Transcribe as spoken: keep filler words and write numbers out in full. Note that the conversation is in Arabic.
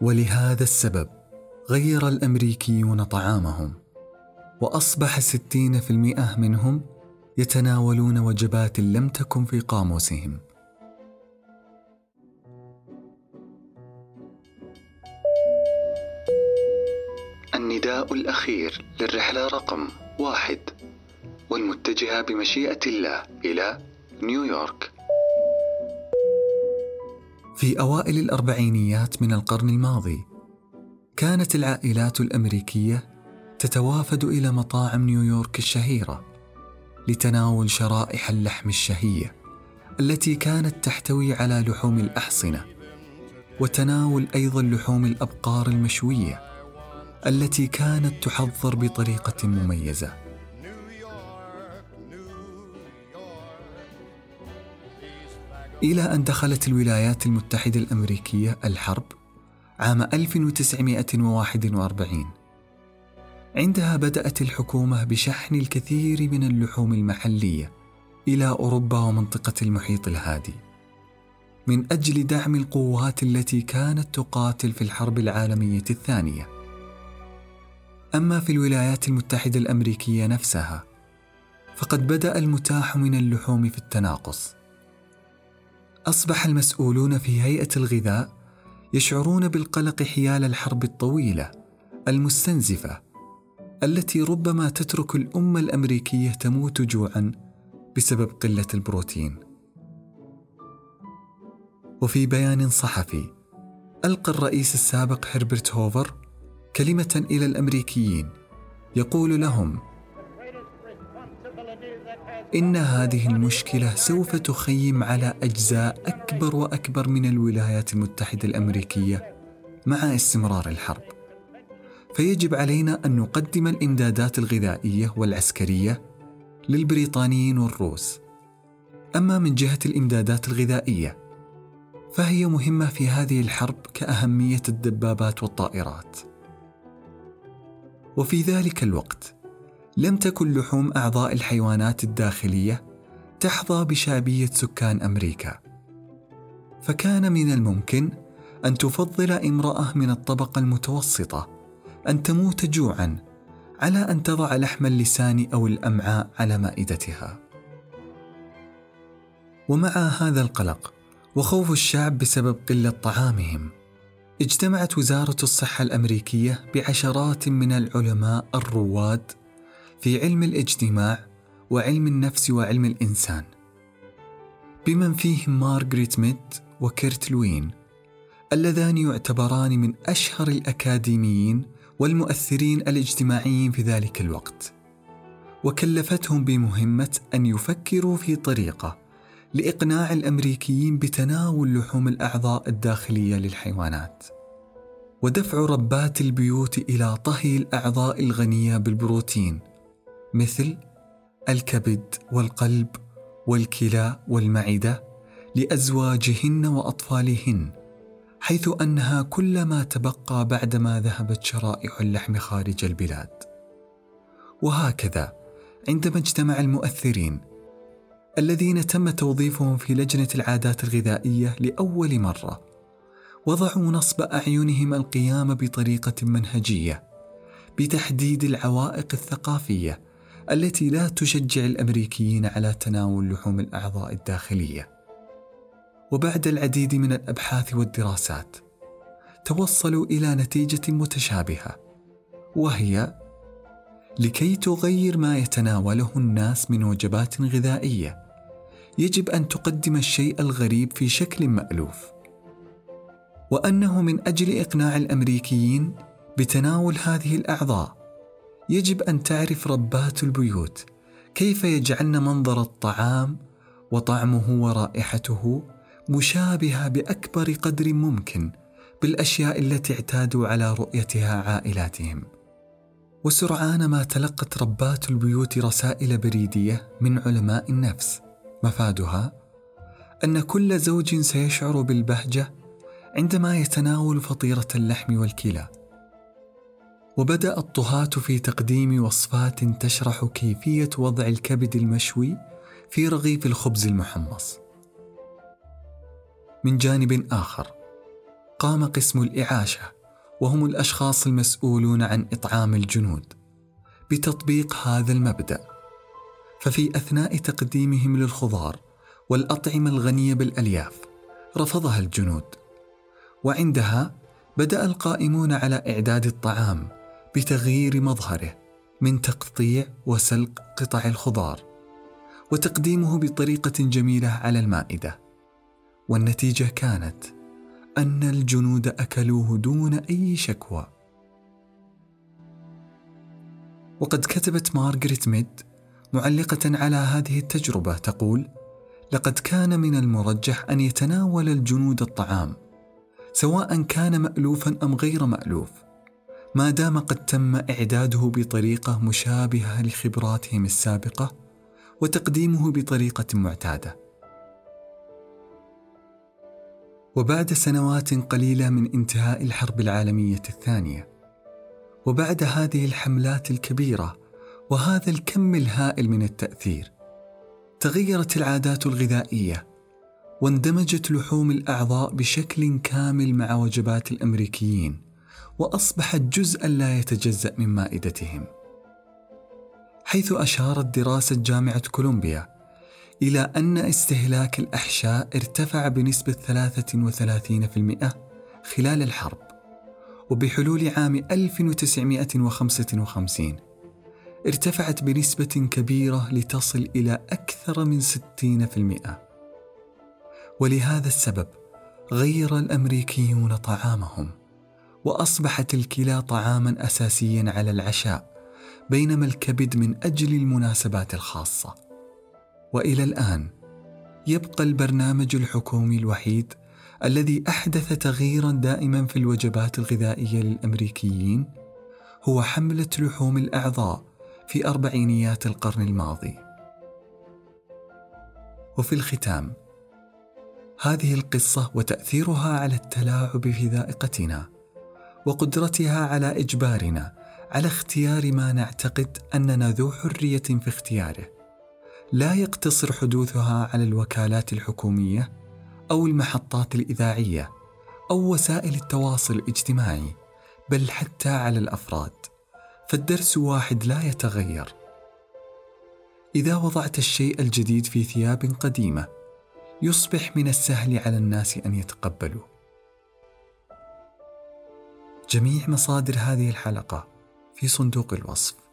ولهذا السبب غير الأمريكيون طعامهم، وأصبح ستين في المئة منهم يتناولون وجبات لم تكن في قاموسهم. النداء الأخير للرحلة رقم واحد، والمتجهة بمشيئة الله إلى نيويورك. في أوائل الأربعينيات من القرن الماضي، كانت العائلات الأمريكية تتوافد إلى مطاعم نيويورك الشهيرة لتناول شرائح اللحم الشهية التي كانت تحتوي على لحوم الأحصنة، وتناول أيضا لحوم الأبقار المشوية التي كانت تحضر بطريقة مميزة. إلى أن دخلت الولايات المتحدة الأمريكية الحرب عام ألف وتسعمائة وواحد وأربعين، عندها بدأت الحكومة بشحن الكثير من اللحوم المحلية إلى أوروبا ومنطقة المحيط الهادي من أجل دعم القوات التي كانت تقاتل في الحرب العالمية الثانية. أما في الولايات المتحدة الأمريكية نفسها، فقد بدأ المتاح من اللحوم في التناقص. أصبح المسؤولون في هيئة الغذاء يشعرون بالقلق حيال الحرب الطويلة المستنزفة التي ربما تترك الأمة الأمريكية تموت جوعاً بسبب قلة البروتين. وفي بيان صحفي ألقى الرئيس السابق هربرت هوفر كلمة إلى الأمريكيين يقول لهم: إن هذه المشكلة سوف تخيم على أجزاء أكبر وأكبر من الولايات المتحدة الأمريكية مع استمرار الحرب، فيجب علينا أن نقدم الإمدادات الغذائية والعسكرية للبريطانيين والروس. أما من جهة الإمدادات الغذائية، فهي مهمة في هذه الحرب كأهمية الدبابات والطائرات. وفي ذلك الوقت لم تكن لحوم أعضاء الحيوانات الداخلية تحظى بشعبية سكان أمريكا، فكان من الممكن أن تفضل امرأة من الطبقة المتوسطة أن تموت جوعاً على أن تضع لحم اللسان أو الأمعاء على مائدتها. ومع هذا القلق وخوف الشعب بسبب قلة طعامهم، اجتمعت وزارة الصحة الأمريكية بعشرات من العلماء الرواد في علم الاجتماع وعلم النفس وعلم الإنسان، بمن فيهم مارغريت ميد وكيرت لوين، اللذان يعتبران من أشهر الأكاديميين والمؤثرين الاجتماعيين في ذلك الوقت، وكلفتهم بمهمة أن يفكروا في طريقة لإقناع الأمريكيين بتناول لحوم الأعضاء الداخلية للحيوانات، ودفع ربات البيوت إلى طهي الأعضاء الغنية بالبروتين مثل الكبد والقلب والكلى والمعدة لأزواجهن وأطفالهن، حيث أنها كلما تبقى بعدما ذهبت شرائح اللحم خارج البلاد. وهكذا عندما اجتمع المؤثرين الذين تم توظيفهم في لجنة العادات الغذائية لأول مرة، وضعوا نصب أعينهم القيام بطريقة منهجية بتحديد العوائق الثقافية التي لا تشجع الأمريكيين على تناول لحوم الأعضاء الداخلية. وبعد العديد من الأبحاث والدراسات، توصلوا إلى نتيجة متشابهة، وهي: لكي تغير ما يتناوله الناس من وجبات غذائية، يجب أن تقدم الشيء الغريب في شكل مألوف، وأنه من أجل إقناع الأمريكيين بتناول هذه الأعضاء يجب أن تعرف ربات البيوت كيف يجعلن منظر الطعام وطعمه ورائحته مشابهة بأكبر قدر ممكن بالأشياء التي اعتادوا على رؤيتها عائلاتهم. وسرعان ما تلقت ربات البيوت رسائل بريدية من علماء النفس، مفادها أن كل زوج سيشعر بالبهجة عندما يتناول فطيرة اللحم والكلى. وبدأ الطهاة في تقديم وصفات تشرح كيفية وضع الكبد المشوي في رغيف الخبز المحمص. من جانب آخر، قام قسم الإعاشة، وهم الأشخاص المسؤولون عن إطعام الجنود، بتطبيق هذا المبدأ. ففي أثناء تقديمهم للخضار والأطعمة الغنية بالألياف رفضها الجنود، وعندها بدأ القائمون على إعداد الطعام بتغيير مظهره من تقطيع وسلق قطع الخضار وتقديمه بطريقة جميلة على المائدة، والنتيجة كانت أن الجنود أكلوه دون أي شكوى. وقد كتبت مارغريت ميد معلقة على هذه التجربة تقول: لقد كان من المرجح أن يتناول الجنود الطعام سواء كان مألوفا أم غير مألوف، ما دام قد تم إعداده بطريقة مشابهة لخبراتهم السابقة وتقديمه بطريقة معتادة. وبعد سنوات قليلة من انتهاء الحرب العالمية الثانية، وبعد هذه الحملات الكبيرة وهذا الكم الهائل من التأثير، تغيرت العادات الغذائية واندمجت لحوم الأعضاء بشكل كامل مع وجبات الأمريكيين، وأصبحت جزءاً لا يتجزأ من مائدتهم، حيث أشارت دراسة جامعة كولومبيا إلى أن استهلاك الأحشاء ارتفع بنسبة ثلاثة وثلاثين بالمئة خلال الحرب، وبحلول عام ألف وتسعمائة وخمسة وخمسين ارتفعت بنسبة كبيرة لتصل إلى أكثر من ستين بالمئة. ولهذا السبب غير الأمريكيون طعامهم، وأصبحت الكلى طعاماً أساسياً على العشاء، بينما الكبد من أجل المناسبات الخاصة. وإلى الآن يبقى البرنامج الحكومي الوحيد الذي أحدث تغييراً دائماً في الوجبات الغذائية للأمريكيين هو حملة لحوم الأعضاء في أربعينيات القرن الماضي. وفي الختام، هذه القصة وتأثيرها على التلاعب في ذائقتنا وقدرتها على إجبارنا على اختيار ما نعتقد أننا ذو حرية في اختياره لا يقتصر حدوثها على الوكالات الحكومية أو المحطات الإذاعية أو وسائل التواصل الاجتماعي، بل حتى على الأفراد. فالدرس واحد لا يتغير: إذا وضعت الشيء الجديد في ثياب قديمة يصبح من السهل على الناس أن يتقبلوا. جميع مصادر هذه الحلقة في صندوق الوصف.